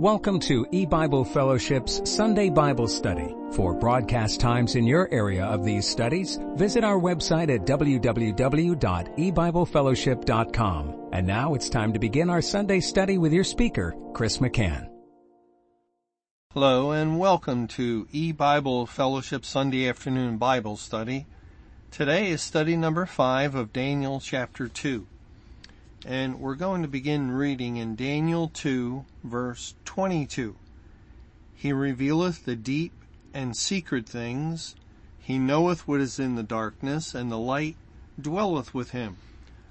Welcome to eBible Fellowship's Sunday Bible Study. For broadcast times in your area of these studies, visit our website at www.ebiblefellowship.com. And now it's time to begin our Sunday study with your speaker, Chris McCann. Hello and welcome to eBible Fellowship Sunday Afternoon Bible Study. Today is study number 5 of Daniel chapter 2. And we're going to begin reading in Daniel 2, verse 22. He revealeth the deep and secret things. He knoweth what is in the darkness, and the light dwelleth with him.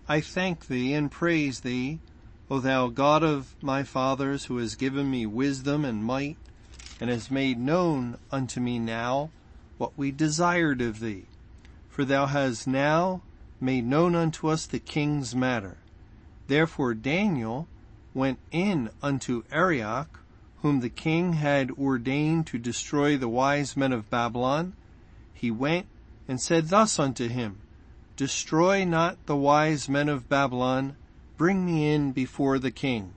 I thank thee and praise thee, O thou God of my fathers, who has given me wisdom and might, and has made known unto me now what we desired of thee. For thou hast now made known unto us the king's matter. Therefore Daniel went in unto Arioch, whom the king had ordained to destroy the wise men of Babylon. He went and said thus unto him, Destroy not the wise men of Babylon, bring me in before the king,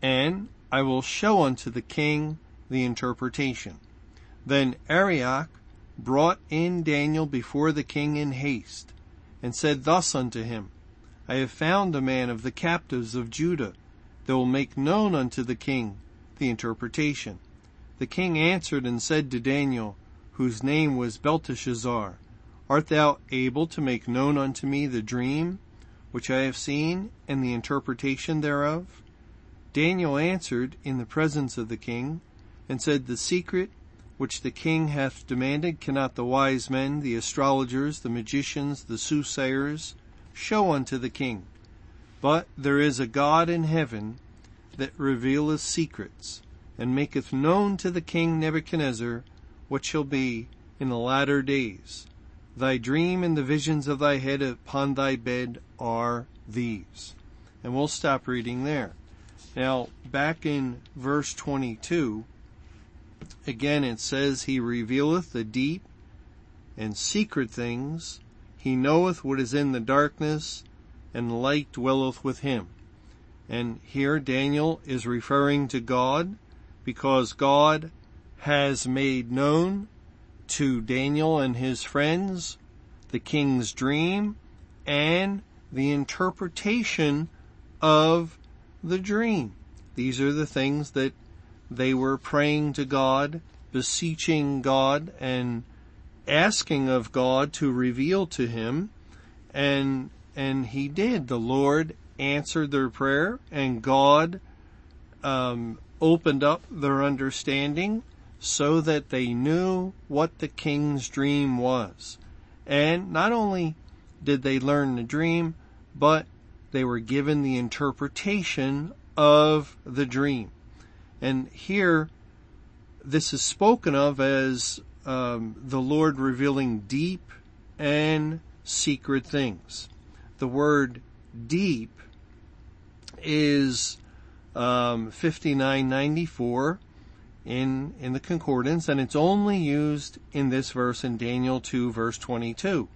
and I will show unto the king the interpretation. Then Arioch brought in Daniel before the king in haste, and said thus unto him, I have found a man of the captives of Judah, that will make known unto the king the interpretation. The king answered and said to Daniel, whose name was Belteshazzar, Art thou able to make known unto me the dream which I have seen, and the interpretation thereof? Daniel answered in the presence of the king, and said, The secret which the king hath demanded cannot the wise men, the astrologers, the magicians, the soothsayers, show unto the king. But there is a God in heaven that revealeth secrets, and maketh known to the king Nebuchadnezzar what shall be in the latter days. Thy dream and the visions of thy head upon thy bed are these. And we'll stop reading there. Now, back in verse 22, again it says, He revealeth the deep and secret things. He knoweth what is in the darkness, and light dwelleth with him. And here Daniel is referring to God, because God has made known to Daniel and his friends the king's dream and the interpretation of the dream. These are the things that they were praying to God, beseeching God, and asking of God to reveal to him, and he did. The Lord answered their prayer, and God opened up their understanding so that they knew what the king's dream was. And not only did they learn the dream, but they were given the interpretation of the dream. And here, this is spoken of as the Lord revealing deep and secret things. The word deep is 5994 in the concordance, and it's only used in this verse in Daniel 2, verse 22.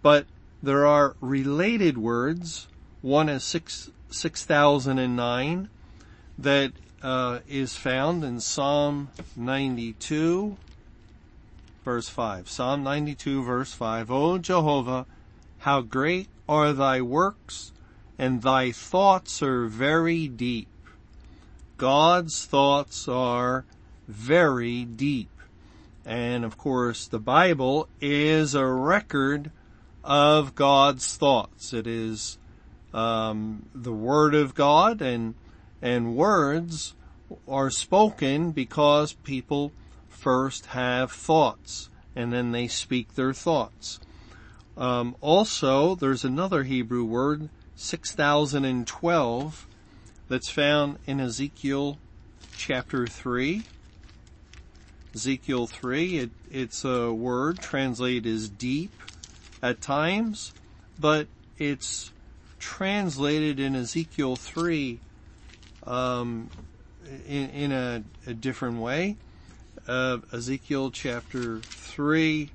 But there are related words. One is 6009 that is found in Psalm 92. Verse 5, Psalm 92, verse 5, O Jehovah, how great are thy works, and thy thoughts are very deep. God's thoughts are very deep. And, of course, the Bible is a record of God's thoughts. It is the Word of God, and words are spoken because people first have thoughts, and then they speak their thoughts. Also, there's another Hebrew word, 6012, that's found in Ezekiel chapter 3. Ezekiel 3, it's a word translated as deep at times, but it's translated in Ezekiel 3 in a different way. Ezekiel chapter 3,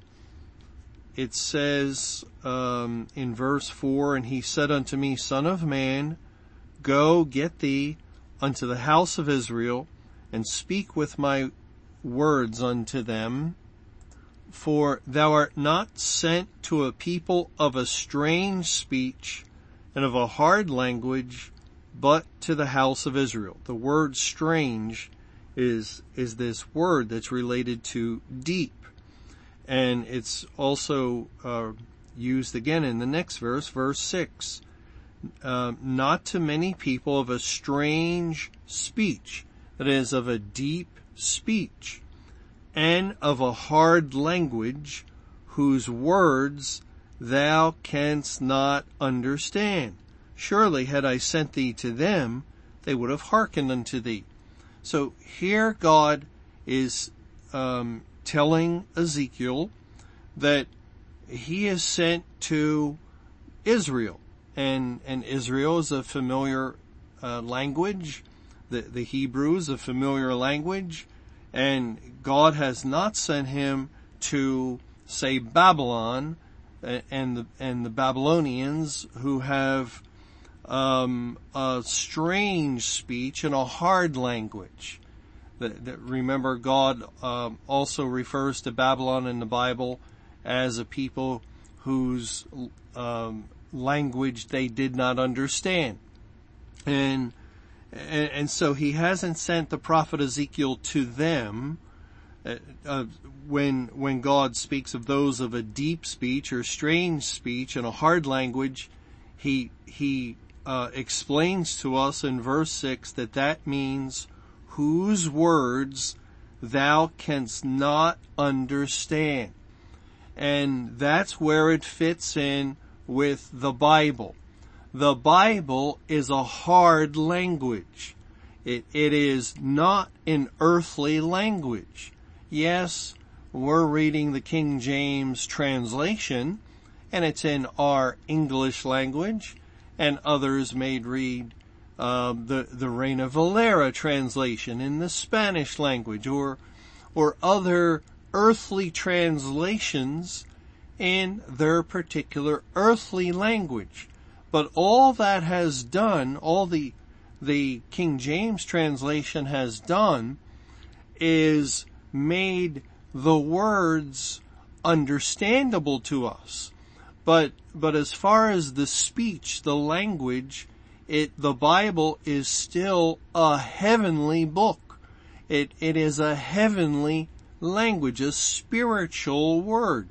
it says in verse 4, And he said unto me, Son of man, go get thee unto the house of Israel, and speak with my words unto them. For thou art not sent to a people of a strange speech and of a hard language, but to the house of Israel. The word strange is this word that's related to deep. And it's also used again in the next verse, verse 6. Not to many people of a strange speech, that is, of a deep speech, and of a hard language, whose words thou canst not understand. Surely had I sent thee to them, they would have hearkened unto thee. So here God is telling Ezekiel that he is sent to Israel. And Israel is a familiar language. The Hebrew is a familiar language. And God has not sent him to, say, Babylon and the Babylonians, who have a strange speech and a hard language. Remember, God also refers to Babylon in the Bible as a people whose language they did not understand. And so he hasn't sent the prophet Ezekiel to them when God speaks of those of a deep speech or strange speech and a hard language. He explains to us in verse 6 that means whose words thou canst not understand. And that's where it fits in with the Bible. The Bible is a hard language. It is not an earthly language. Yes, we're reading the King James translation, and it's in our English language, and others may read the Reina Valera translation in the Spanish language, or other earthly translations in their particular earthly language. But all that has done, all the King James translation has done, is made the words understandable to us. But as far as the speech, the language, the Bible is still a heavenly book. It is a heavenly language, a spiritual word.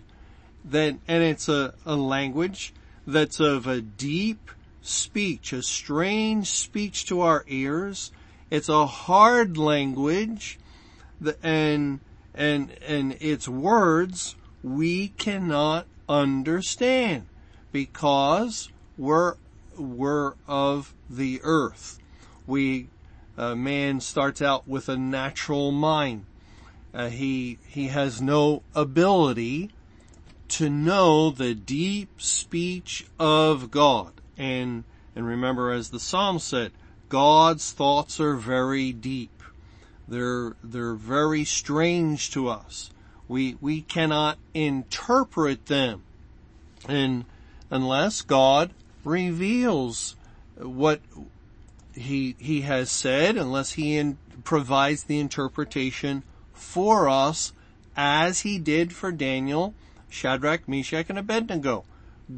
And it's a language that's of a deep speech, a strange speech to our ears. It's a hard language, and its words we cannot understand because we're of the earth. Man starts out with a natural mind. He has no ability to know the deep speech of God. And remember, as the Psalm said, God's thoughts are very deep. They're very strange to us. We cannot interpret them. And unless God reveals what he has said, unless he provides the interpretation for us, as he did for Daniel, Shadrach, Meshach, and Abednego.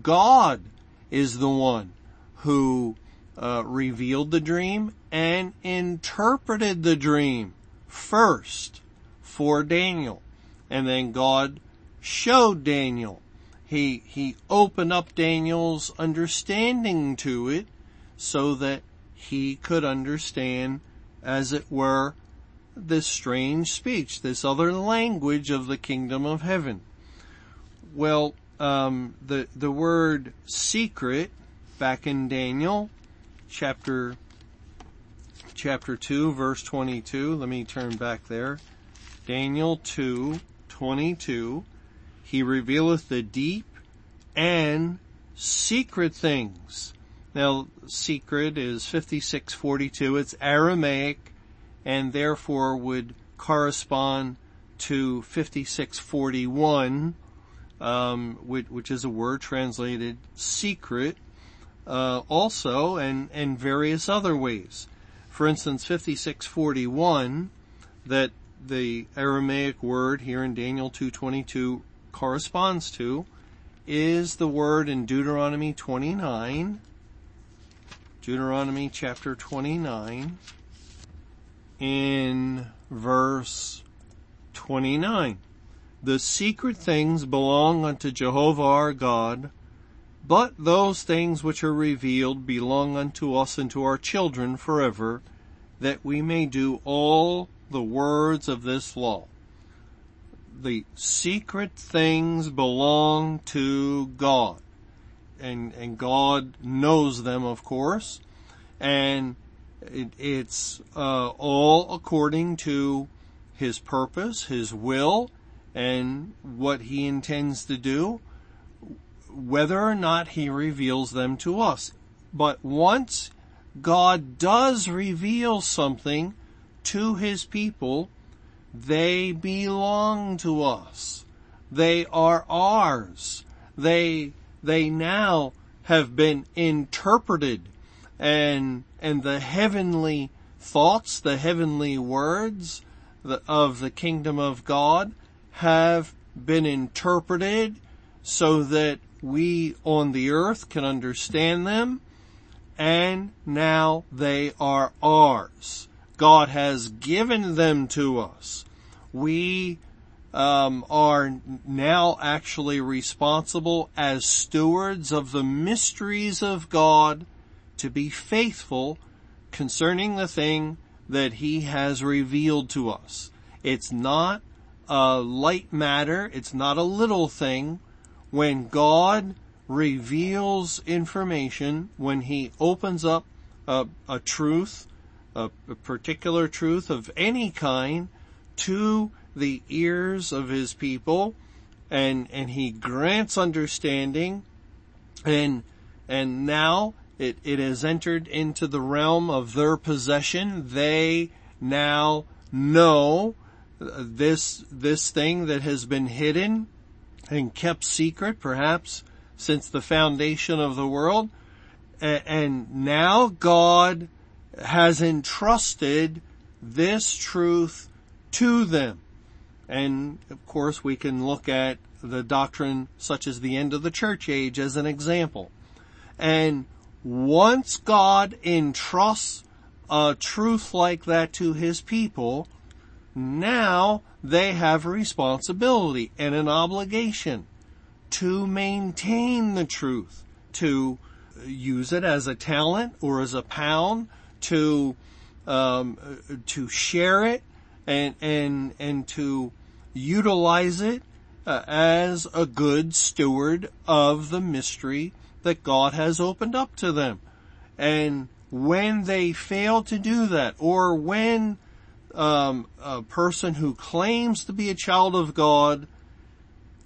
God is the one who revealed the dream and interpreted the dream first for Daniel. And then God showed Daniel. He opened up Daniel's understanding to it so that he could understand, as it were, this strange speech, this other language of the kingdom of heaven. Well, the word secret back in Daniel chapter 2, verse 22. Let me turn back there. Daniel 2:22. He revealeth the deep and secret things. Now, secret is 56:42. It's Aramaic, and therefore would correspond to 56:41. Which is a word translated secret, also, and various other ways. For instance, 56:41 that the Aramaic word here in Daniel 2:22 corresponds to is the word in Deuteronomy 29, Deuteronomy chapter 29, in verse 29. The secret things belong unto Jehovah our God, but those things which are revealed belong unto us and to our children forever, that we may do all the words of this law. The secret things belong to God, and God knows them, of course, and it's all according to His purpose, His will, and what He intends to do, whether or not He reveals them to us. But once God does reveal something to His people, they belong to us. They are ours. They now have been interpreted, and the heavenly thoughts, the heavenly words of the kingdom of God have been interpreted so that we on the earth can understand them, and now they are ours. God has given them to us. We are now actually responsible as stewards of the mysteries of God to be faithful concerning the thing that He has revealed to us. It's not a light matter. It's not a little thing. When God reveals information, when He opens up a truth, a particular truth of any kind to the ears of His people, and He grants understanding, and now it has entered into the realm of their possession. They now know this thing that has been hidden and kept secret, perhaps, since the foundation of the world. And now God has entrusted this truth to them. And, of course, we can look at the doctrine such as the end of the church age as an example. And once God entrusts a truth like that to His people, now they have a responsibility and an obligation to maintain the truth, to use it as a talent or as a pound, to share it and to utilize it as a good steward of the mystery that God has opened up to them. And when they fail to do that, or when a person who claims to be a child of God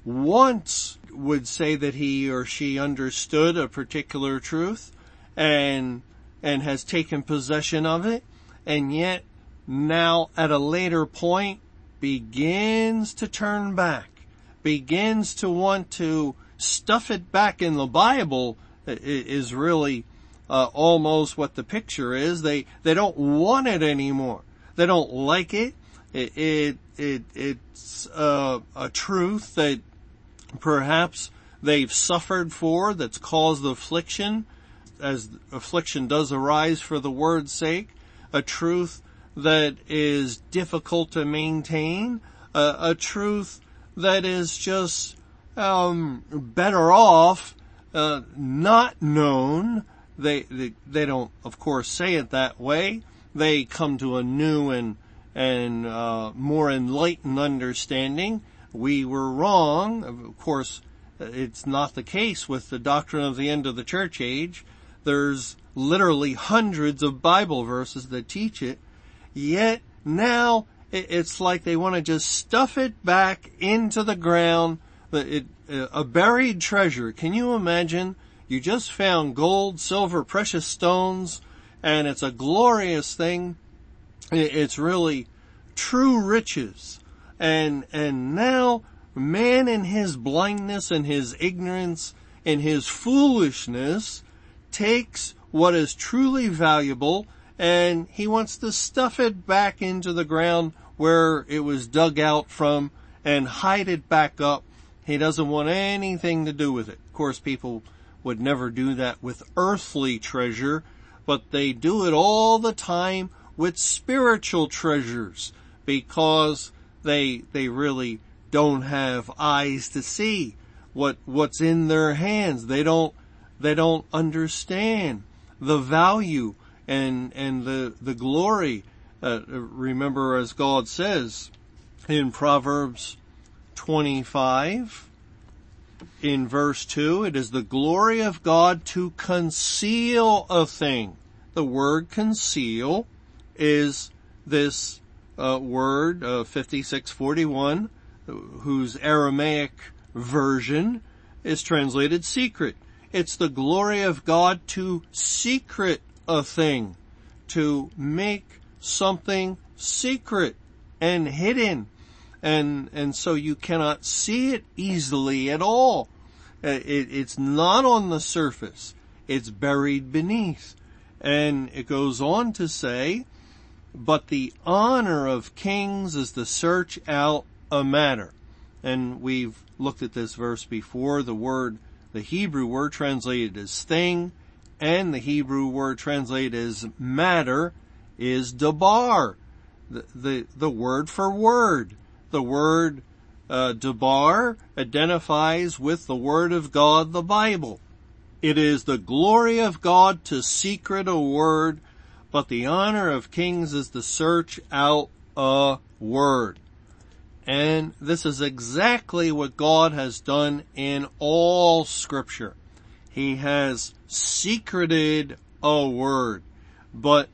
once would say that he or she understood a particular truth and has taken possession of it, and yet now at a later point begins to turn back, begins to want to stuff it back in the Bible, is really almost what the picture is. They don't want it anymore. They don't like it. It's a truth that perhaps they've suffered for, that's caused affliction, as affliction does arise for the word's sake. A truth that is difficult to maintain. A truth that is just better off not known. They don't, of course, say it that way. They come to a new and more enlightened understanding. We were wrong. Of course, it's not the case with the doctrine of the end of the church age. There's literally hundreds of Bible verses that teach it. Yet now it's like they want to just stuff it back into the ground. A buried treasure. Can you imagine? You just found gold, silver, precious stones, and it's a glorious thing. It's really true riches. And now man, in his blindness and his ignorance and his foolishness, takes what is truly valuable and he wants to stuff it back into the ground where it was dug out from and hide it back up. He doesn't want anything to do with it. Of course, people would never do that with earthly treasure, but they do it all the time with spiritual treasures because they really don't have eyes to see what's in their hands. They don't understand the value and the glory. Remember, as God says in Proverbs 25 in verse 2, it is the glory of God to conceal a thing. The word conceal is this word 5641, whose Aramaic version is translated secret. It's the glory of God to secret a thing, to make something secret and hidden. And so you cannot see it easily at all. It's not on the surface. It's buried beneath. And it goes on to say, but the honor of kings is to search out a matter. And we've looked at this verse before. The Hebrew word translated as thing and the Hebrew word translated as matter is dabar, the word for word. The word dabar identifies with the Word of God, the Bible. It is the glory of God to secret a word, but the honor of kings is to search out a word. And this is exactly what God has done in all Scripture. He has secreted a word. But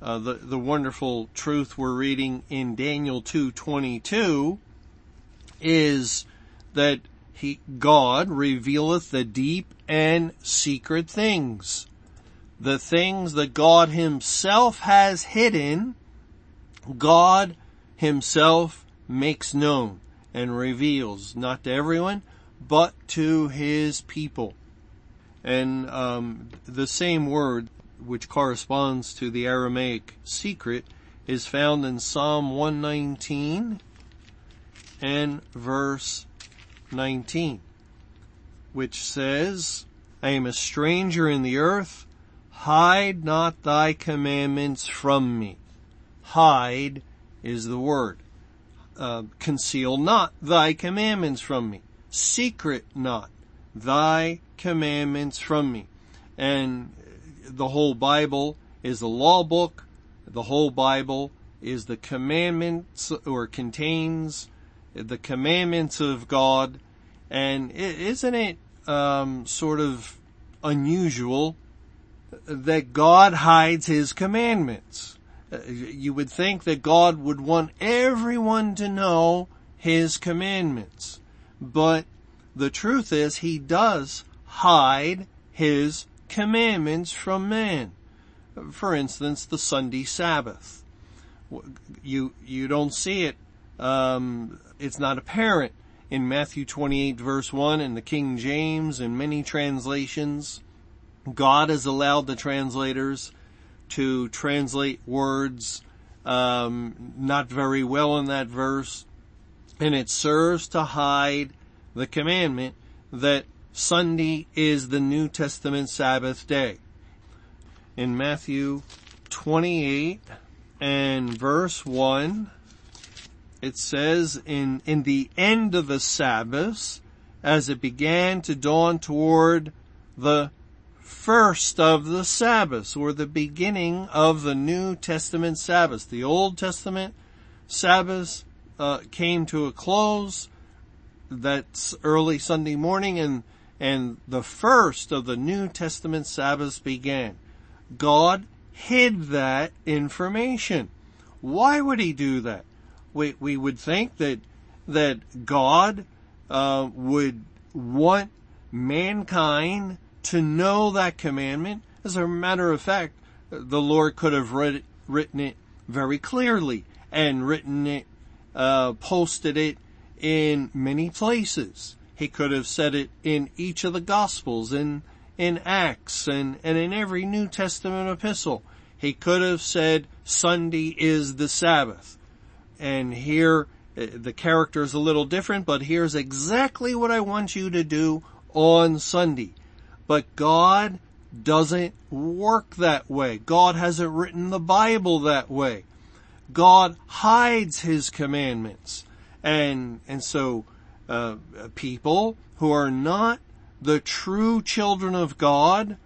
the wonderful truth we're reading in Daniel 2:22 is that God revealeth the deep and secret things. The things that God himself has hidden, God himself makes known and reveals, not to everyone, but to his people. And the same word, which corresponds to the Aramaic secret, is found in Psalm 119 and verse 19, which says, I am a stranger in the earth. Hide not thy commandments from me. Hide is the word. Conceal not thy commandments from me. Secret not thy commandments from me. And the whole Bible is the law book. The whole Bible is the commandments, or contains the commandments of God. And isn't it sort of unusual that God hides his commandments? You would think that God would want everyone to know his commandments. But the truth is, he does hide his commandments from man. For instance, the Sunday Sabbath. You don't see it. It's not apparent in Matthew 28 verse 1 and the King James and many translations. God has allowed the translators to translate words not very well in that verse, and it serves to hide the commandment that Sunday is the New Testament Sabbath day. In Matthew 28 and verse 1, it says, in the end of the Sabbaths, as it began to dawn toward the first of the Sabbaths, or the beginning of the New Testament Sabbaths. The Old Testament Sabbaths came to a close. That's early Sunday morning, and the first of the New Testament Sabbaths began. God hid that information. Why would he do that? We would think that God would want mankind to know that commandment. As a matter of fact, the Lord could have written it very clearly and written it, posted it in many places. He could have said it in each of the Gospels, in Acts, and in every New Testament epistle. He could have said Sunday is the Sabbath. And here the character is a little different, but here's exactly what I want you to do on Sunday. But God doesn't work that way. God hasn't written the Bible that way. God hides his commandments. And so people who are not the true children of God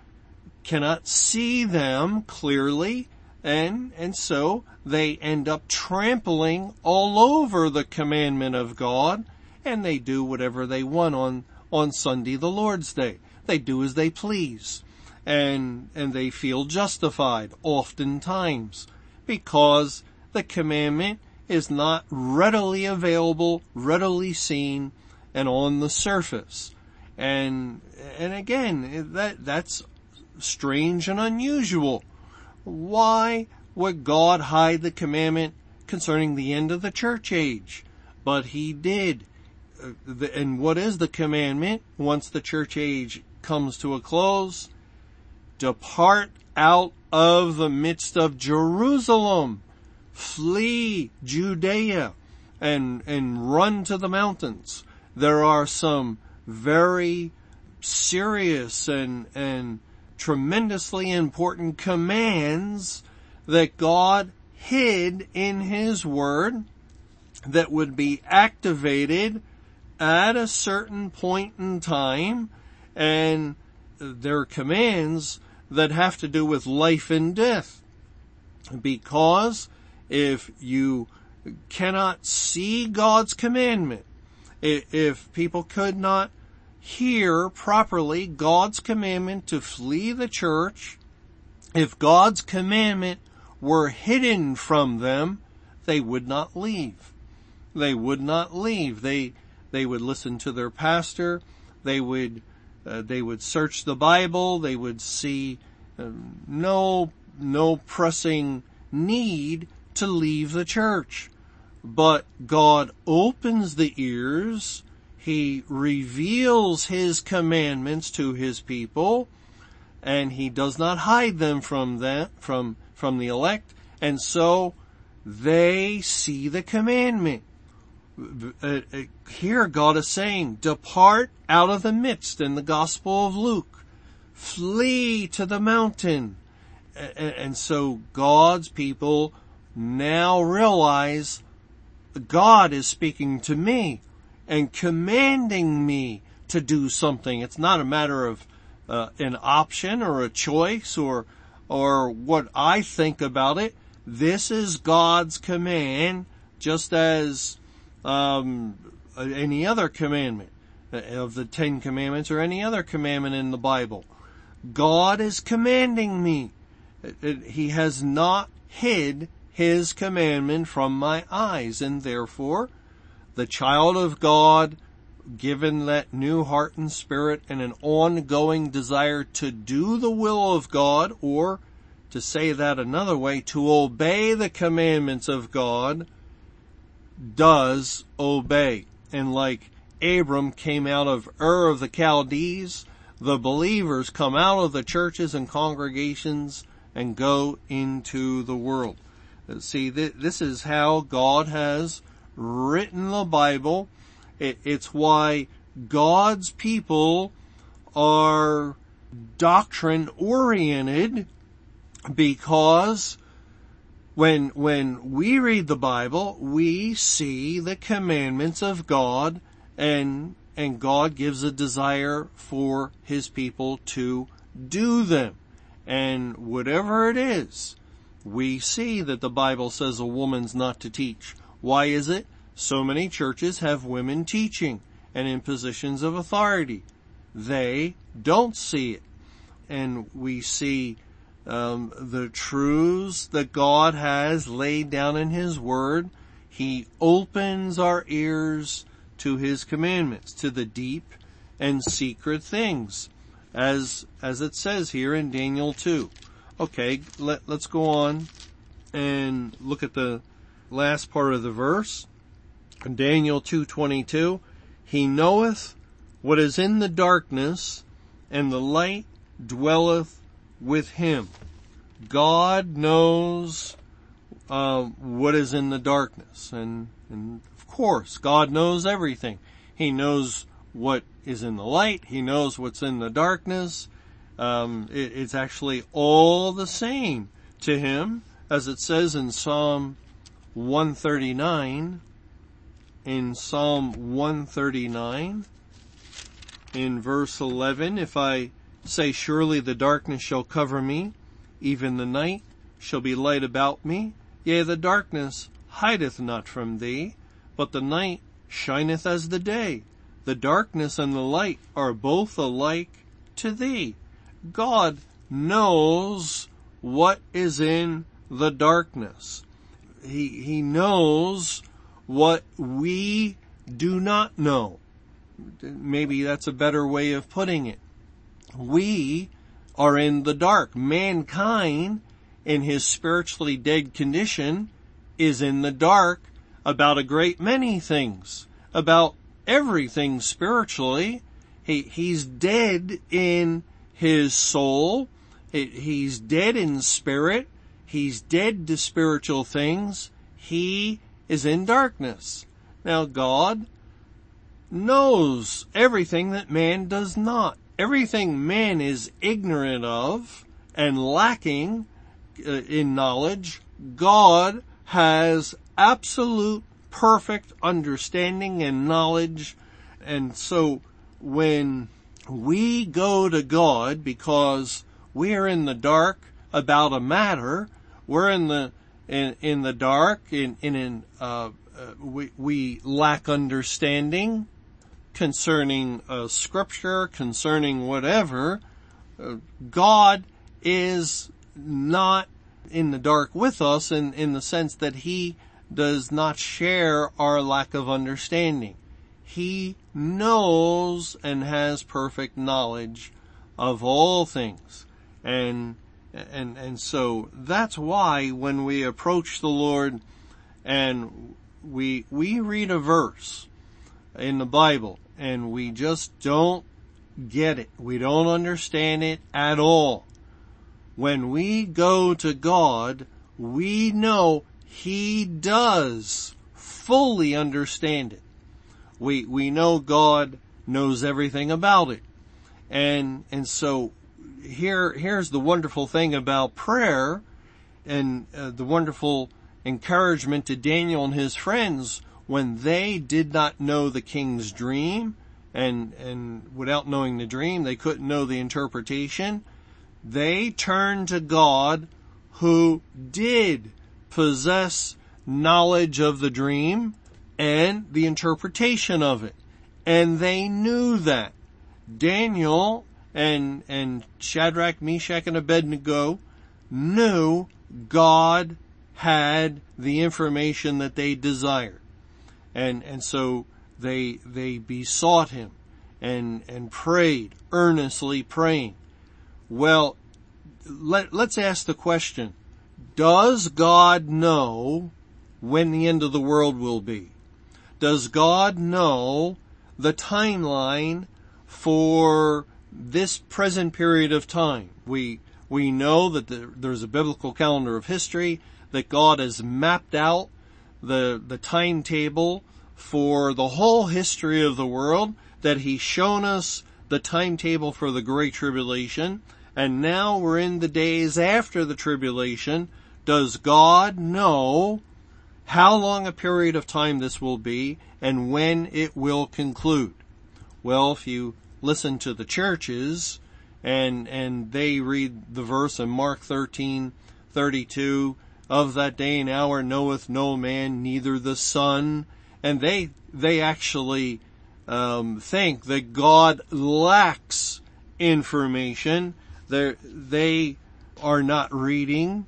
cannot see them clearly, and so they end up trampling all over the commandment of God, and they do whatever they want on Sunday, the Lord's Day. They do as they please, and they feel justified oftentimes because the commandment is not readily available, readily seen, and on the surface. And again, that's strange and unusual. Why would God hide the commandment concerning the end of the church age? But he did. And what is the commandment once the church age comes to a close? Depart out of the midst of Jerusalem. Flee Judea and run to the mountains. There are some very serious and tremendously important commands that God hid in his word that would be activated at a certain point in time, and they're commands that have to do with life and death, because if you cannot see God's commandment, if people could not hear properly God's commandment to flee the church, if God's commandment were hidden from them, they would not leave. They would not leave. They would listen to their pastor. They would search the Bible. They would see no pressing need to leave the church. But God opens the ears. He reveals his commandments to his people, and he does not hide them from the elect. And so they see the commandment. Here God is saying, depart out of the midst in the Gospel of Luke. Flee to the mountain. And so God's people now realize God is speaking to me and commanding me to do something. It's not a matter of an option or a choice or what I think about it. This is God's command, just as any other commandment of the 10 commandments or any other commandment in the Bible. God is commanding me. He has not hid his commandment from my eyes, and therefore the child of God, given that new heart and spirit and an ongoing desire to do the will of God, or to say that another way, to obey the commandments of God, does obey. And like Abram came out of Ur of the Chaldees, the believers come out of the churches and congregations and go into the world. See, this is how God has written the Bible. It's why God's people are doctrine-oriented, because when we read the Bible, we see the commandments of God, and God gives a desire for his people to do them. And whatever it is, we see that the Bible says a woman's not to teach. Why is it? So many churches have women teaching and in positions of authority. They don't see it. And we see the truths that God has laid down in his word. He opens our ears to his commandments, to the deep and secret things, as it says here in Daniel 2. Okay, let's go on and look at the last part of the verse. In Daniel 2:22, he knoweth what is in the darkness, and the light dwelleth with him. God knows what is in the darkness. And of course, God knows everything. He knows what is in the light. He knows what's in the darkness. It's actually all the same to him, as it says in Psalm 139, in verse 11, if I say, surely the darkness shall cover me, even the night shall be light about me. Yea, the darkness hideth not from thee, but the night shineth as the day. The darkness and the light are both alike to thee. God knows what is in the darkness. He knows what we do not know. Maybe that's a better way of putting it. We are in the dark. Mankind, in his spiritually dead condition, is in the dark about a great many things, about everything spiritually. He's dead in his soul. He's dead in spirit. He's dead to spiritual things. He is in darkness. Now, God knows everything that man does not. Everything man is ignorant of and lacking in knowledge, God has absolute perfect understanding and knowledge. And so when we go to God because we are in the dark about a matter, we're in the dark, we lack understanding concerning scripture, concerning whatever, God is not in the dark with us in the sense that he does not share our lack of understanding. He knows and has perfect knowledge of all things. And so that's why when we approach the Lord and we read a verse in the Bible and we just don't get it, we don't understand it at all, when we go to God, we know he does fully understand it. We know God knows everything about it. And so here's the wonderful thing about prayer and the wonderful encouragement to Daniel and his friends when they did not know the king's dream, and without knowing the dream, they couldn't know the interpretation. They turned to God, who did possess knowledge of the dream and the interpretation of it. And they knew that. Daniel and Shadrach, Meshach, and Abednego knew God had the information that they desired. And so they besought him and prayed, earnestly praying. Well, let's ask the question, does God know when the end of the world will be? Does God know the timeline for this present period of time? We know that there's a biblical calendar of history, that God has mapped out the timetable for the whole history of the world, that he's shown us the timetable for the Great Tribulation, and now we're in the days after the tribulation. Does God know how long a period of time this will be and when it will conclude? Well, if you listen to the churches and they read the verse in Mark 13:32, of that day and hour knoweth no man, neither the Son, and they actually think that God lacks information. They are not reading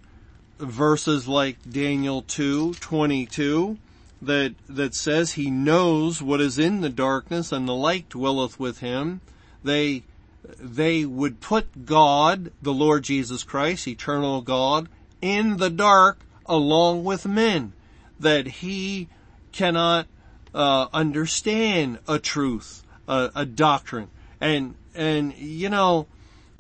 verses like Daniel 2:22 that says he knows what is in the darkness and the light dwelleth with him. They would put God, the Lord Jesus Christ, eternal God, in the dark along with men, that he cannot understand a truth, a doctrine. And you know,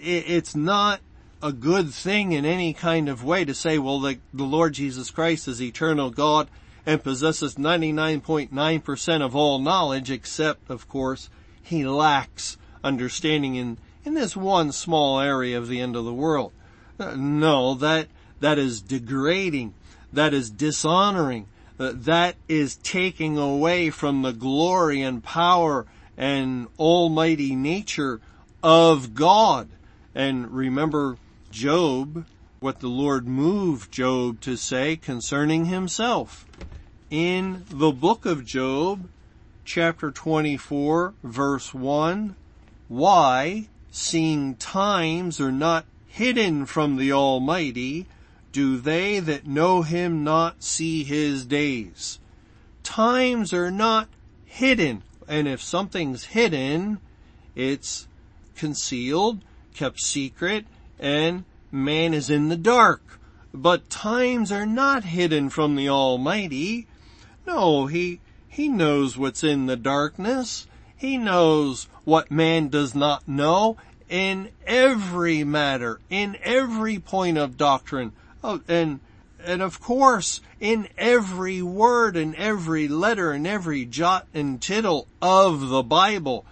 it's not a good thing in any kind of way to say, well, the Lord Jesus Christ is eternal God and possesses 99.9% of all knowledge, except, of course, he lacks understanding in this one small area of the end of the world. No, that is degrading. That is dishonoring. That is taking away from the glory and power and almighty nature of God. And remember Job, what the Lord moved Job to say concerning himself. In the book of Job, chapter 24, verse 1, why, seeing times are not hidden from the Almighty, do they that know him not see his days? Times are not hidden. And if something's hidden, it's concealed, kept secret, and man is in the dark. But times are not hidden from the Almighty. No, he knows what's in the darkness. He knows what man does not know in every matter, in every point of doctrine. Oh, and of course, in every word and every letter and every jot and tittle of the Bible,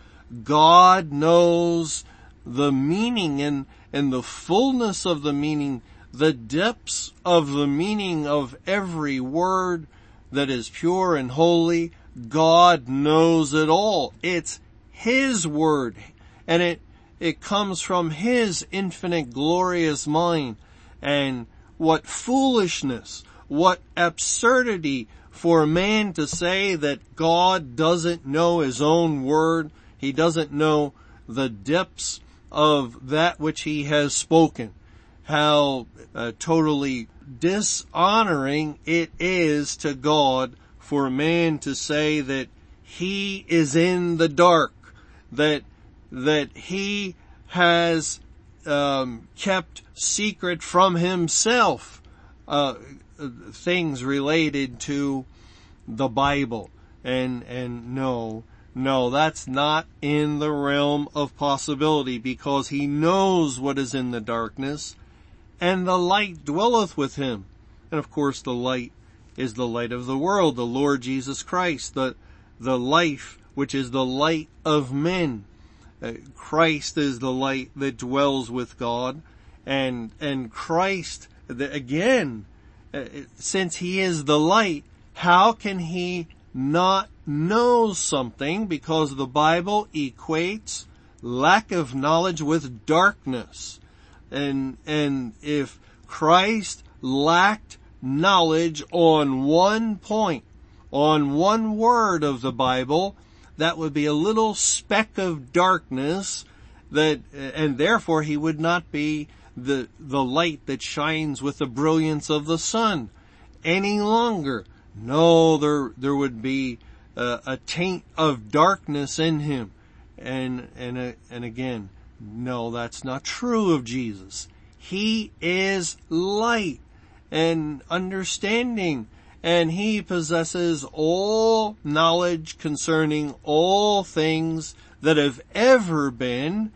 God knows the meaning and the fullness of the meaning, the depths of the meaning of every word that is pure and holy. God knows it all. It's his word, and it comes from his infinite glorious mind. And what foolishness, what absurdity for man to say that God doesn't know his own word. He doesn't know the depths of that which he has spoken. How totally dishonoring it is to God for man to say that he is in the dark, that he has kept secret from himself things related to the Bible. And no, that's not in the realm of possibility, because he knows what is in the darkness, and the light dwelleth with him. And of course, the light is the light of the world, the Lord Jesus Christ, the life which is the light of men. Christ is the light that dwells with God, and Christ, again, since he is the light, how can he not know something? Because the Bible equates lack of knowledge with darkness. And if Christ lacked knowledge on one point, on one word of the Bible, that would be a little speck of darkness, and therefore he would not be the light that shines with the brilliance of the sun any longer. No, there would be a taint of darkness in him. And again, no, that's not true of Jesus. He is light and understanding, and he possesses all knowledge concerning all things that have ever been,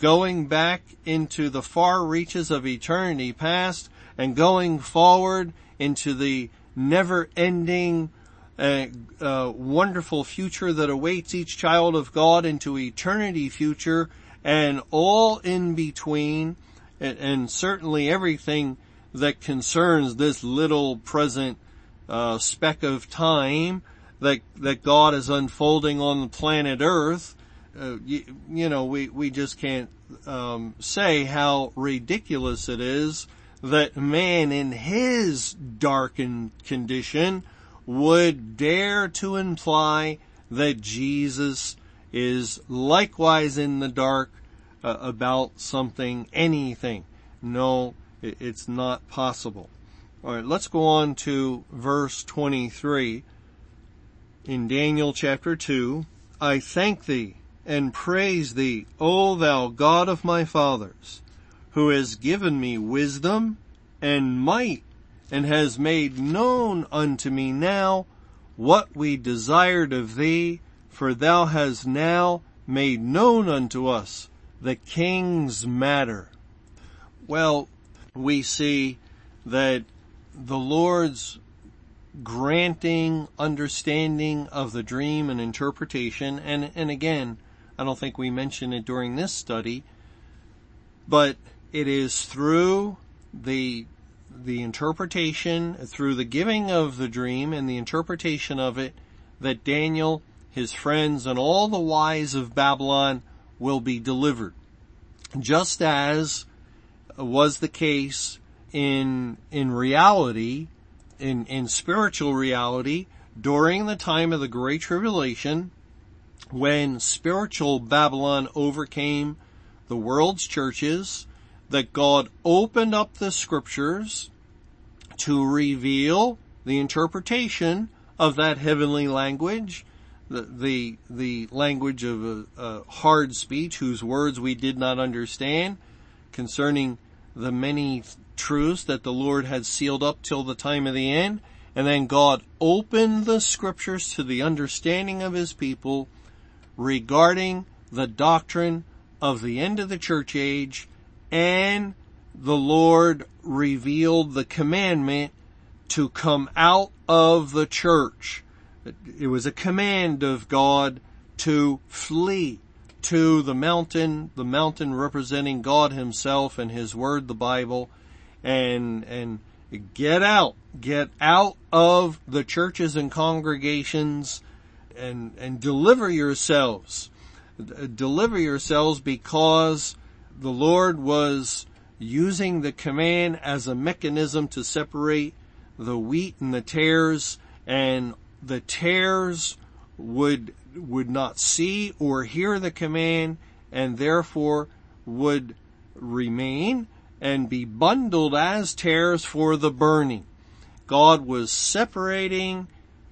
going back into the far reaches of eternity past and going forward into the never-ending, wonderful future that awaits each child of God, into eternity future and all in between, and certainly everything that concerns this little present speck of time that God is unfolding on the planet Earth. We just can't say how ridiculous it is that man in his darkened condition would dare to imply that Jesus is likewise in the dark about something, anything. No, it's not possible. All right, let's go on to verse 23 in Daniel chapter 2. I thank thee and praise thee, O thou God of my fathers, who has given me wisdom and might, and has made known unto me now what we desired of thee, for thou hast now made known unto us the king's matter. Well, we see that the Lord's granting understanding of the dream and interpretation, and again, I don't think we mentioned it during this study, but it is through the interpretation, through the giving of the dream and the interpretation of it, that Daniel, his friends, and all the wise of Babylon will be delivered. Just as was the case in reality, in spiritual reality, during the time of the Great Tribulation, when spiritual Babylon overcame the world's churches, that God opened up the scriptures to reveal the interpretation of that heavenly language, the language of a hard speech whose words we did not understand, concerning the many truths that the Lord had sealed up till the time of the end. And then God opened the scriptures to the understanding of his people regarding the doctrine of the end of the church age, and the Lord revealed the commandment to come out of the church. It was a command of God to flee to the mountain representing God himself and his word, the Bible, and get out of the churches and congregations and deliver yourselves, because the Lord was using the command as a mechanism to separate the wheat and the tares, and the tares would not see or hear the command, and therefore would remain and be bundled as tares for the burning. God was separating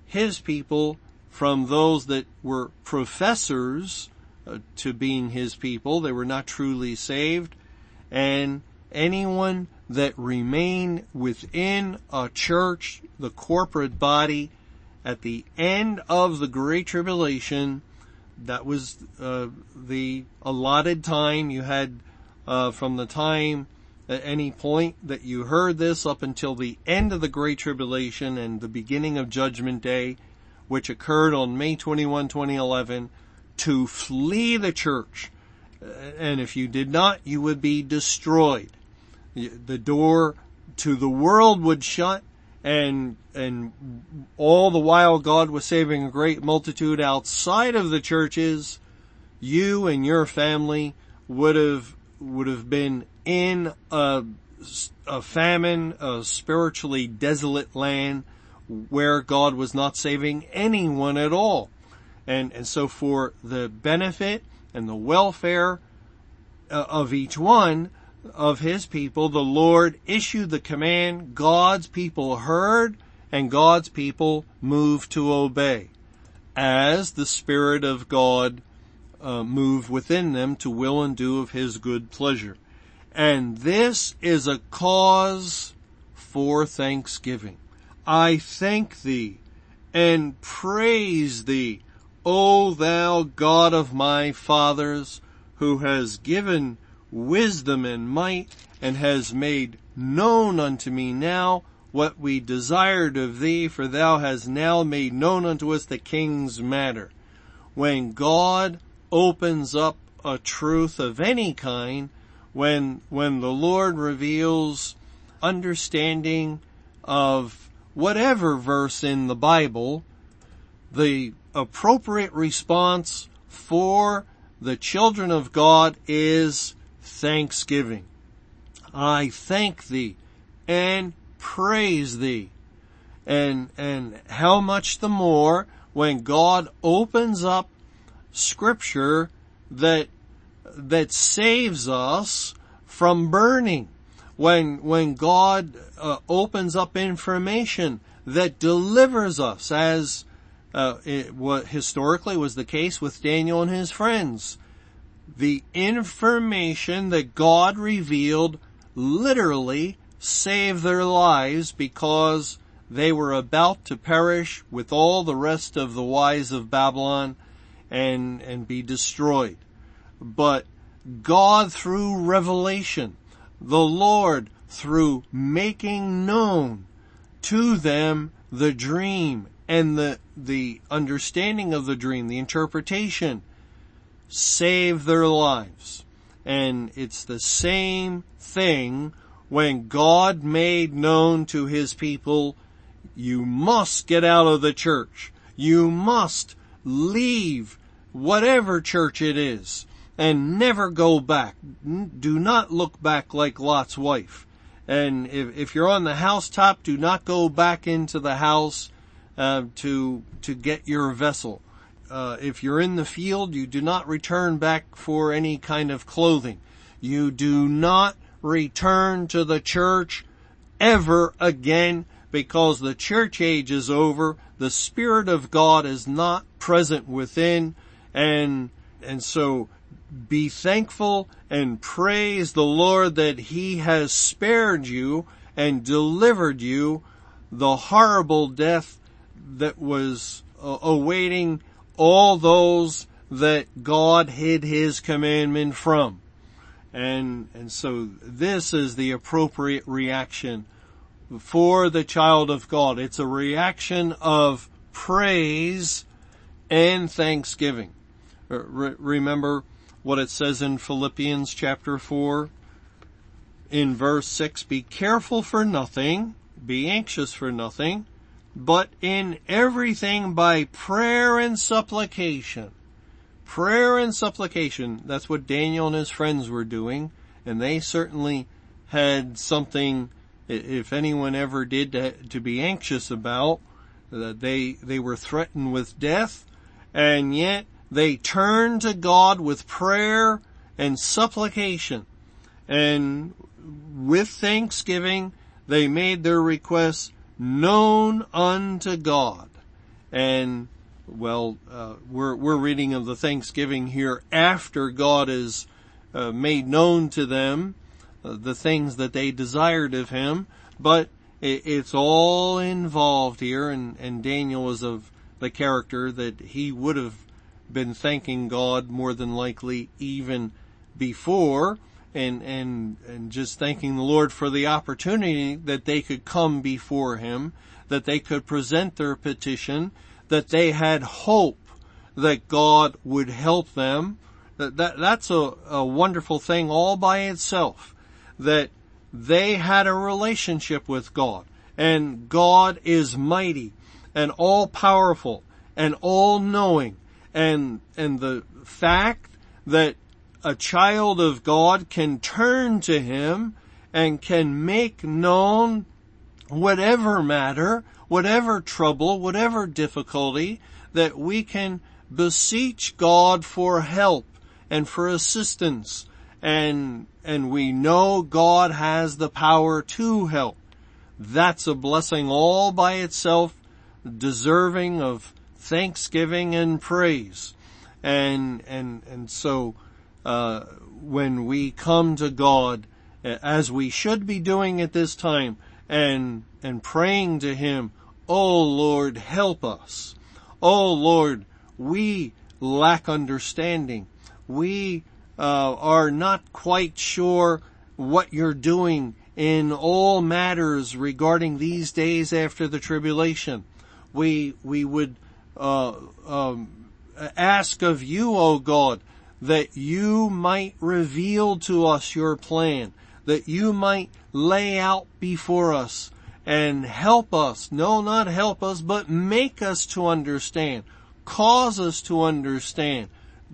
his people from those that were professors to being his people. They were not truly saved. And anyone that remained within a church, the corporate body, at the end of the Great Tribulation, that was the allotted time. You had from the time at any point that you heard this up until the end of the Great Tribulation and the beginning of Judgment Day, which occurred on May 21, 2011, to flee the church. And if you did not, you would be destroyed. The door to the world would shut, and all the while God was saving a great multitude outside of the churches, you and your family would have been in a famine, a spiritually desolate land where God was not saving anyone at all. And so for the benefit and the welfare of each one of his people, the Lord issued the command. God's people heard, and God's people moved to obey, as the Spirit of God moved within them to will and do of his good pleasure. And this is a cause for thanksgiving. I thank thee and praise thee, O thou God of my fathers, who has given wisdom and might, and has made known unto me now what we desired of thee, for thou hast now made known unto us the king's matter. When God opens up a truth of any kind, when the Lord reveals understanding of whatever verse in the Bible, the appropriate response for the children of God is thanksgiving. I thank thee and praise thee. And how much the more when God opens up scripture that saves us from burning. When God opens up information that delivers us, as what historically was the case with Daniel and his friends. The information that God revealed literally saved their lives, because they were about to perish with all the rest of the wise of Babylon and be destroyed. But God, through revelation, the Lord through making known to them the dream and the understanding of the dream, the interpretation, save their lives. And it's the same thing when God made known to his people, you must get out of the church. You must leave whatever church it is and never go back. Do not look back like Lot's wife. And if you're on the housetop, do not go back into the house to get your vessel. If you're in the field, you do not return back for any kind of clothing. You do not return to the church ever again, because the church age is over. The Spirit of God is not present within. And so be thankful and praise the Lord that he has spared you and delivered you the horrible death that was awaiting all those that God hid his commandment from. And so this is the appropriate reaction for the child of God. It's a reaction of praise and thanksgiving. Remember what it says in Philippians chapter 4 in verse 6, be careful for nothing, be anxious for nothing, but in everything by prayer and supplication. Prayer and supplication, that's what Daniel and his friends were doing, and they certainly had something, if anyone ever did, to be anxious about, that they were threatened with death, and yet they turned to God with prayer and supplication. And with thanksgiving, they made their requests known unto God. And, well, we're reading of the thanksgiving here after God has made known to them the things that they desired of him. But it's all involved here. And Daniel is of the character that he would have been thanking God more than likely even before, and just thanking the Lord for the opportunity that they could come before him, that they could present their petition, that they had hope that God would help them. That's a wonderful thing all by itself, that they had a relationship with God, and God is mighty and all powerful and all knowing. And the fact that a child of God can turn to him and can make known whatever matter, whatever trouble, whatever difficulty, that we can beseech God for help and for assistance. And we know God has the power to help. That's a blessing all by itself, deserving of thanksgiving and praise. And so, when we come to God, as we should be doing at this time, and praying to him, oh Lord, help us. Oh Lord, we lack understanding. We, are not quite sure what you're doing in all matters regarding these days after the tribulation. We would ask of you, O God, that you might reveal to us your plan, that you might lay out before us and help us. No, not help us, but make us to understand, cause us to understand,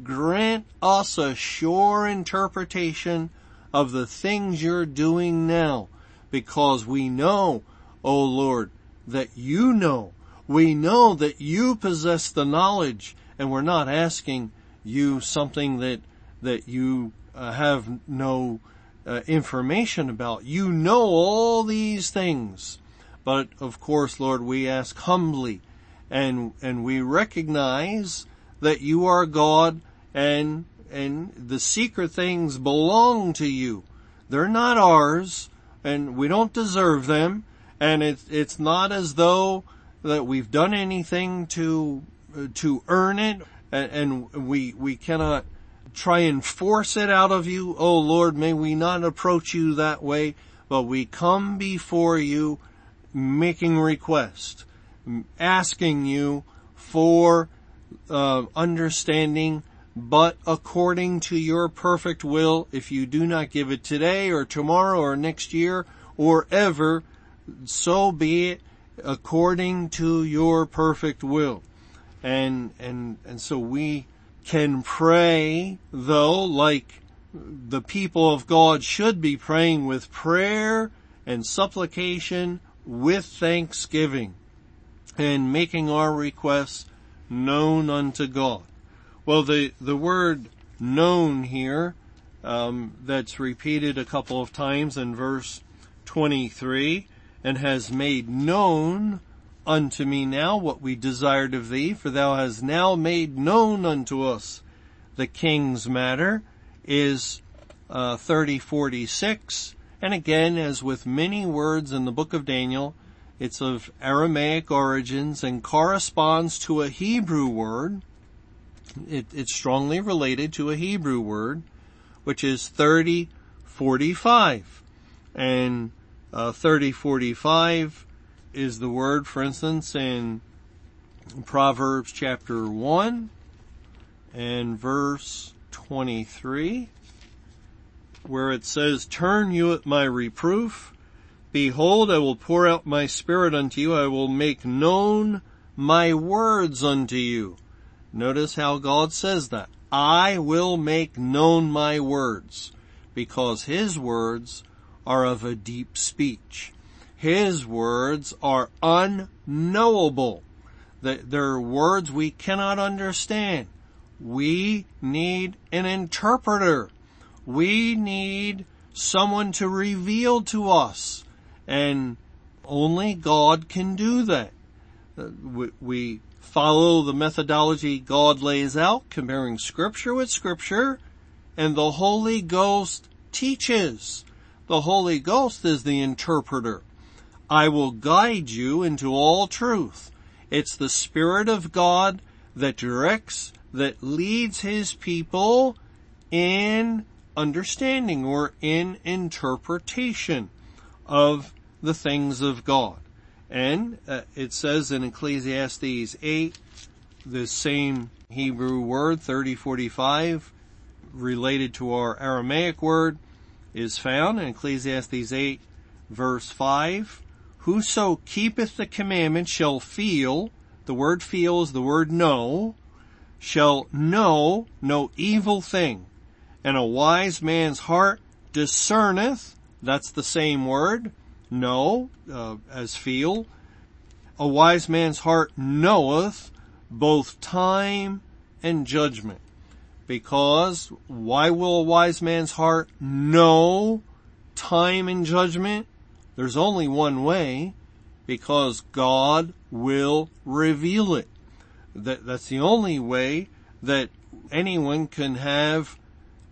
grant us a sure interpretation of the things you're doing now, because we know, O Lord, that you know. We know that you possess the knowledge, and we're not asking you something that you have no information about. You know all these things. But of course, Lord, we ask humbly, and we recognize that you are God, and the secret things belong to you. They're not ours, and we don't deserve them, and it's not as though that we've done anything to earn it, and we cannot try and force it out of you. Oh Lord, may we not approach you that way, but we come before you making request, asking you for understanding, but according to your perfect will. If you do not give it today or tomorrow or next year or ever, so be it, according to your perfect will. And so we can pray, though, like the people of God should be praying, with prayer and supplication with thanksgiving, and making our requests known unto God. Well, the word known here, that's repeated a couple of times in verse 23, and has made known unto me now what we desired of thee, for thou hast now made known unto us the king's matter, is 30:46. And again, as with many words in the book of Daniel, it's of Aramaic origins and corresponds to a Hebrew word. It's strongly related to a Hebrew word, which is 30:45. And 30:45 is the word, for instance, in Proverbs chapter 1 and verse 23, where it says, "Turn you at my reproof. Behold, I will pour out my spirit unto you. I will make known my words unto you." Notice how God says that. I will make known my words, because his words are of a deep speech. His words are unknowable. They're words we cannot understand. We need an interpreter. We need someone to reveal to us. And only God can do that. We follow the methodology God lays out, comparing Scripture with Scripture, and the Holy Ghost teaches. The Holy Ghost is the interpreter. I will guide you into all truth. It's the Spirit of God that directs, that leads his people in understanding or in interpretation of the things of God. And it says in Ecclesiastes 8, the same Hebrew word, 30:45, related to our Aramaic word, is found in Ecclesiastes 8, verse 5. "Whoso keepeth the commandment shall feel," the word feel is the word know, "shall know no evil thing. And a wise man's heart discerneth," that's the same word, know, as feel. "A wise man's heart knoweth both time and judgment." Because why will a wise man's heart know time and judgment? There's only one way, because God will reveal it. That's the only way that anyone can have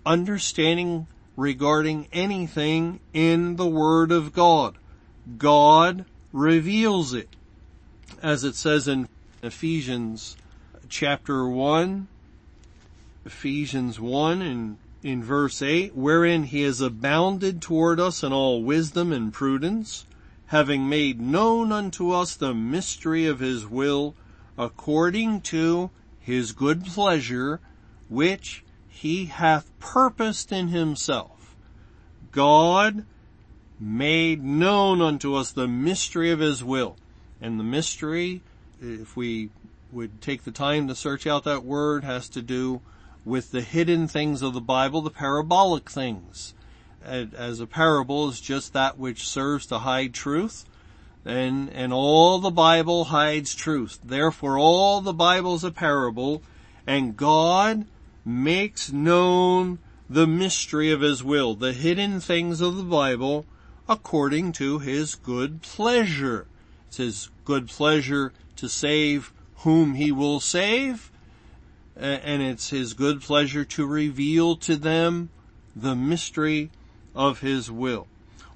understanding regarding anything in the Word of God. God reveals it. As it says in Ephesians chapter 1, Ephesians 1 and in verse 8, "Wherein he has abounded toward us in all wisdom and prudence, having made known unto us the mystery of his will, according to his good pleasure, which he hath purposed in himself." God made known unto us the mystery of his will. And the mystery, if we would take the time to search out that word, has to do with the hidden things of the Bible, the parabolic things. As a parable is just that which serves to hide truth. And all the Bible hides truth. Therefore, all the Bible's a parable. And God makes known the mystery of his will, the hidden things of the Bible, according to his good pleasure. It's his good pleasure to save whom he will save, and it's his good pleasure to reveal to them the mystery of his will.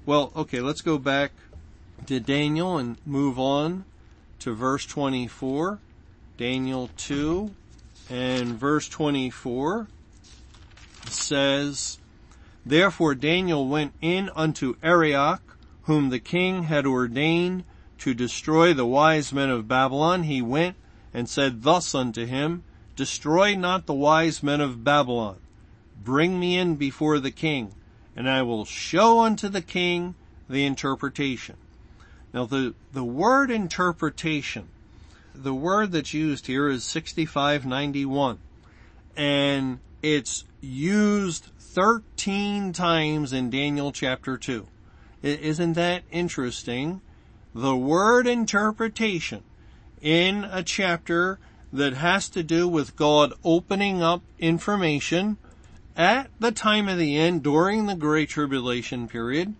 Well, okay, let's go back to Daniel and move on to verse 24, Daniel 2. And verse 24, says, Therefore Daniel went in unto Arioch, whom the king had ordained to destroy the wise men of Babylon. He went and said thus unto him, Destroy not the wise men of Babylon. Bring me in before the king, and I will show unto the king the interpretation. Now the word interpretation, the word that's used here is 6591, and it's used 13 times in Daniel chapter 2. Isn't that interesting? The word interpretation in a chapter that has to do with God opening up information at the time of the end during the Great Tribulation period,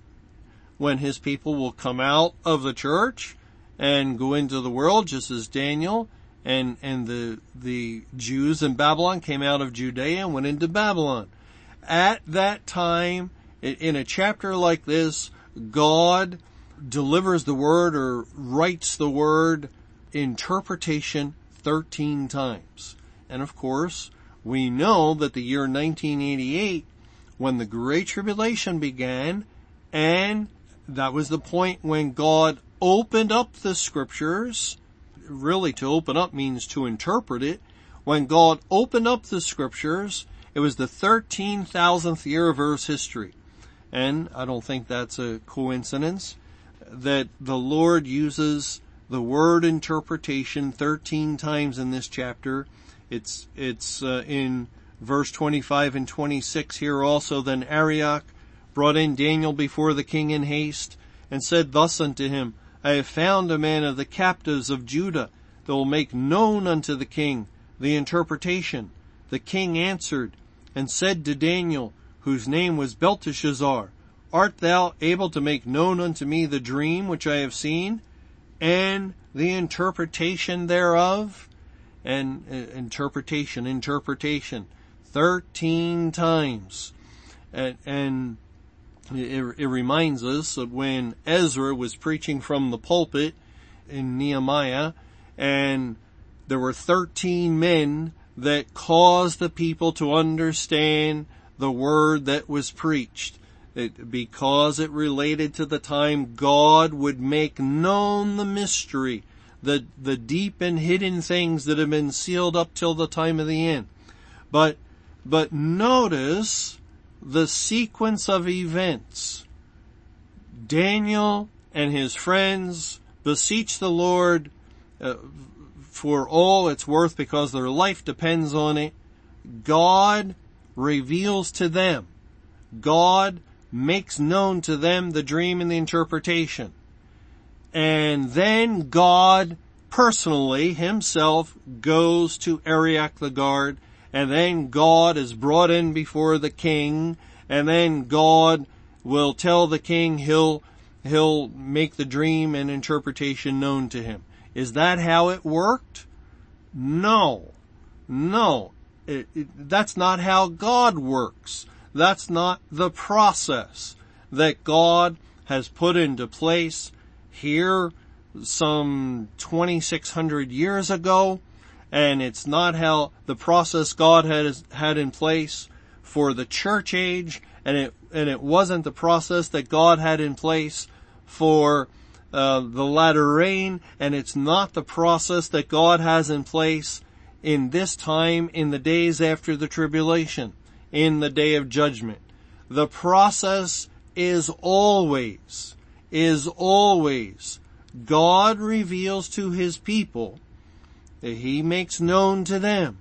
when his people will come out of the church and go into the world, just as Daniel and the Jews in Babylon came out of Judea and went into Babylon. At that time, in a chapter like this, God delivers the word or writes the word interpretation 13 times. And of course, we know that the year 1988, when the Great Tribulation began, and that was the point when God opened up the scriptures. Really, to open up means to interpret it. When God opened up the scriptures, it was the 13,000th year of Earth's history. And I don't think that's a coincidence that the Lord uses the word interpretation 13 times in this chapter. It's in verse 25 and 26 here also. Then Arioch brought in Daniel before the king in haste, and said thus unto him, I have found a man of the captives of Judah that will make known unto the king the interpretation. The king answered and said to Daniel, whose name was Belteshazzar, Art thou able to make known unto me the dream which I have seen, and the interpretation thereof? And interpretation, 13 times. And it reminds us of when Ezra was preaching from the pulpit in Nehemiah, and there were 13 men that caused the people to understand the word that was preached, because it related to the time God would make known the mystery, the deep and hidden things that have been sealed up till the time of the end. But notice the sequence of events. Daniel and his friends beseech the Lord for all it's worth, because their life depends on it. God reveals to them. God makes known to them the dream and the interpretation. And then God personally himself goes to Arioch the guard, and then God is brought in before the king, and then God will tell the king he'll make the dream and interpretation known to him. Is that how it worked? No. That's not how God works. That's not the process that God has put into place here some 2,600 years ago. And it's not how the process God has had in place for the church age, and it wasn't the process that God had in place for the latter rain, and it's not the process that God has in place in this time, in the days after the tribulation, in the day of judgment. The process is always God reveals to his people that he makes known to them.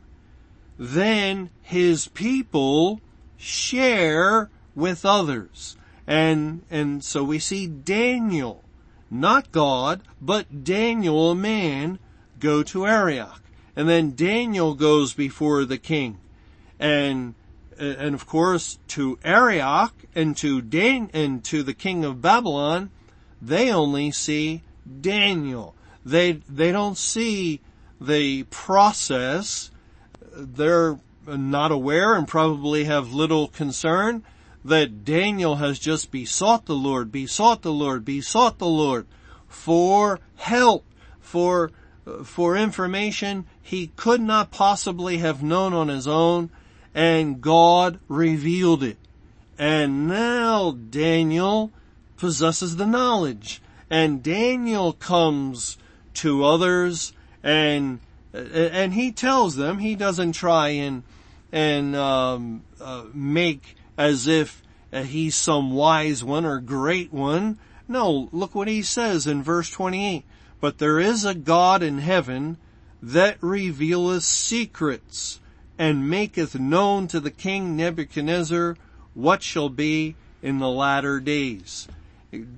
Then his people share with others. And so we see Daniel, not God, but Daniel, a man, go to Arioch. And then Daniel goes before the king. And of course, to Arioch and to the king of Babylon, they only see Daniel. They don't see the process. They're not aware and probably have little concern that Daniel has just besought the Lord for help, for information he could not possibly have known on his own. and God revealed it. And now Daniel possesses the knowledge, and Daniel comes to others, and he tells them. He doesn't try and make as if he's some wise one or great one. No, look what he says in verse 28. But there is a God in heaven that revealeth secrets and maketh known to the king Nebuchadnezzar what shall be in the latter days.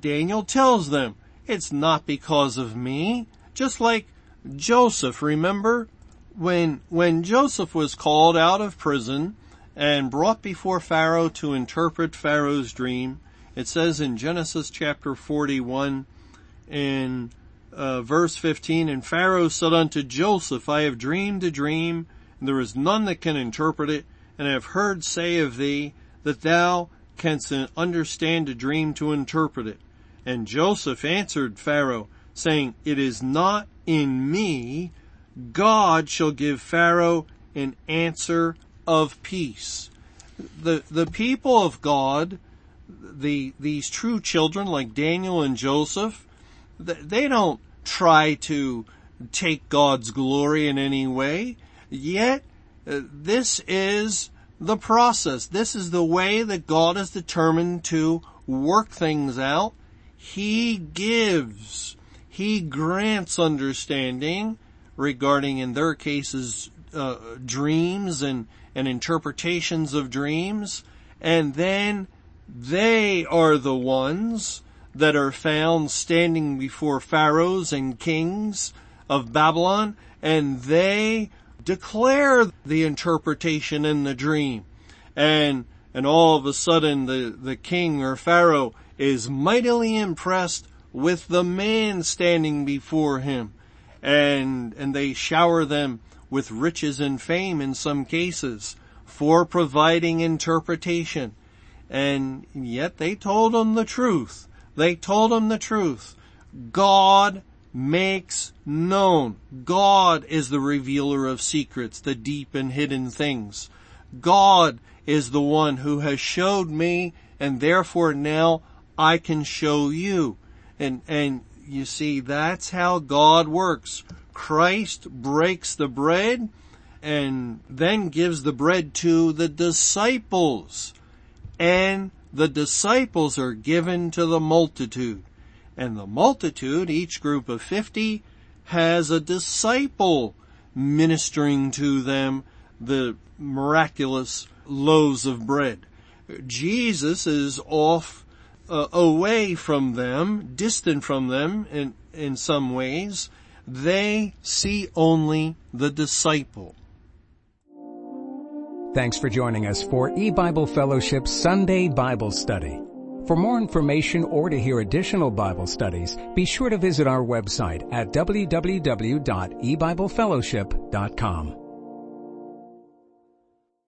Daniel tells them, it's not because of me. Just like Joseph, remember? When Joseph was called out of prison and brought before Pharaoh to interpret Pharaoh's dream, it says in Genesis chapter 41 in verse 15, and Pharaoh said unto Joseph, I have dreamed a dream, and there is none that can interpret it, and I have heard say of thee that thou canst understand a dream to interpret it. And Joseph answered Pharaoh, saying, it is not in me. God shall give Pharaoh an answer of peace. The people of God, these true children like Daniel and Joseph, they don't try to take God's glory in any way. Yet, this is the process. This is the way that God is determined to work things out. He gives. He grants understanding regarding, in their cases, dreams and interpretations of dreams. And then they are the ones that are found standing before pharaohs and kings of Babylon, and they declare the interpretation in the dream. And all of a sudden the king or pharaoh is mightily impressed with the man standing before him. And they shower them with riches and fame in some cases for providing interpretation. And yet they told him the truth. They told him the truth. God makes known. God is the revealer of secrets, the deep and hidden things. God is the one who has showed me, and therefore now I can show you. And you see, that's how God works. Christ breaks the bread and then gives the bread to the disciples. And the disciples are given to the multitude. And the multitude, each group of 50, has a disciple ministering to them the miraculous loaves of bread. Jesus is off away from them, distant from them in some ways. They see only the disciple. Thanks for joining us for eBible Fellowship Sunday Bible Study. For more information or to hear additional Bible studies, be sure to visit our website at www.ebiblefellowship.com.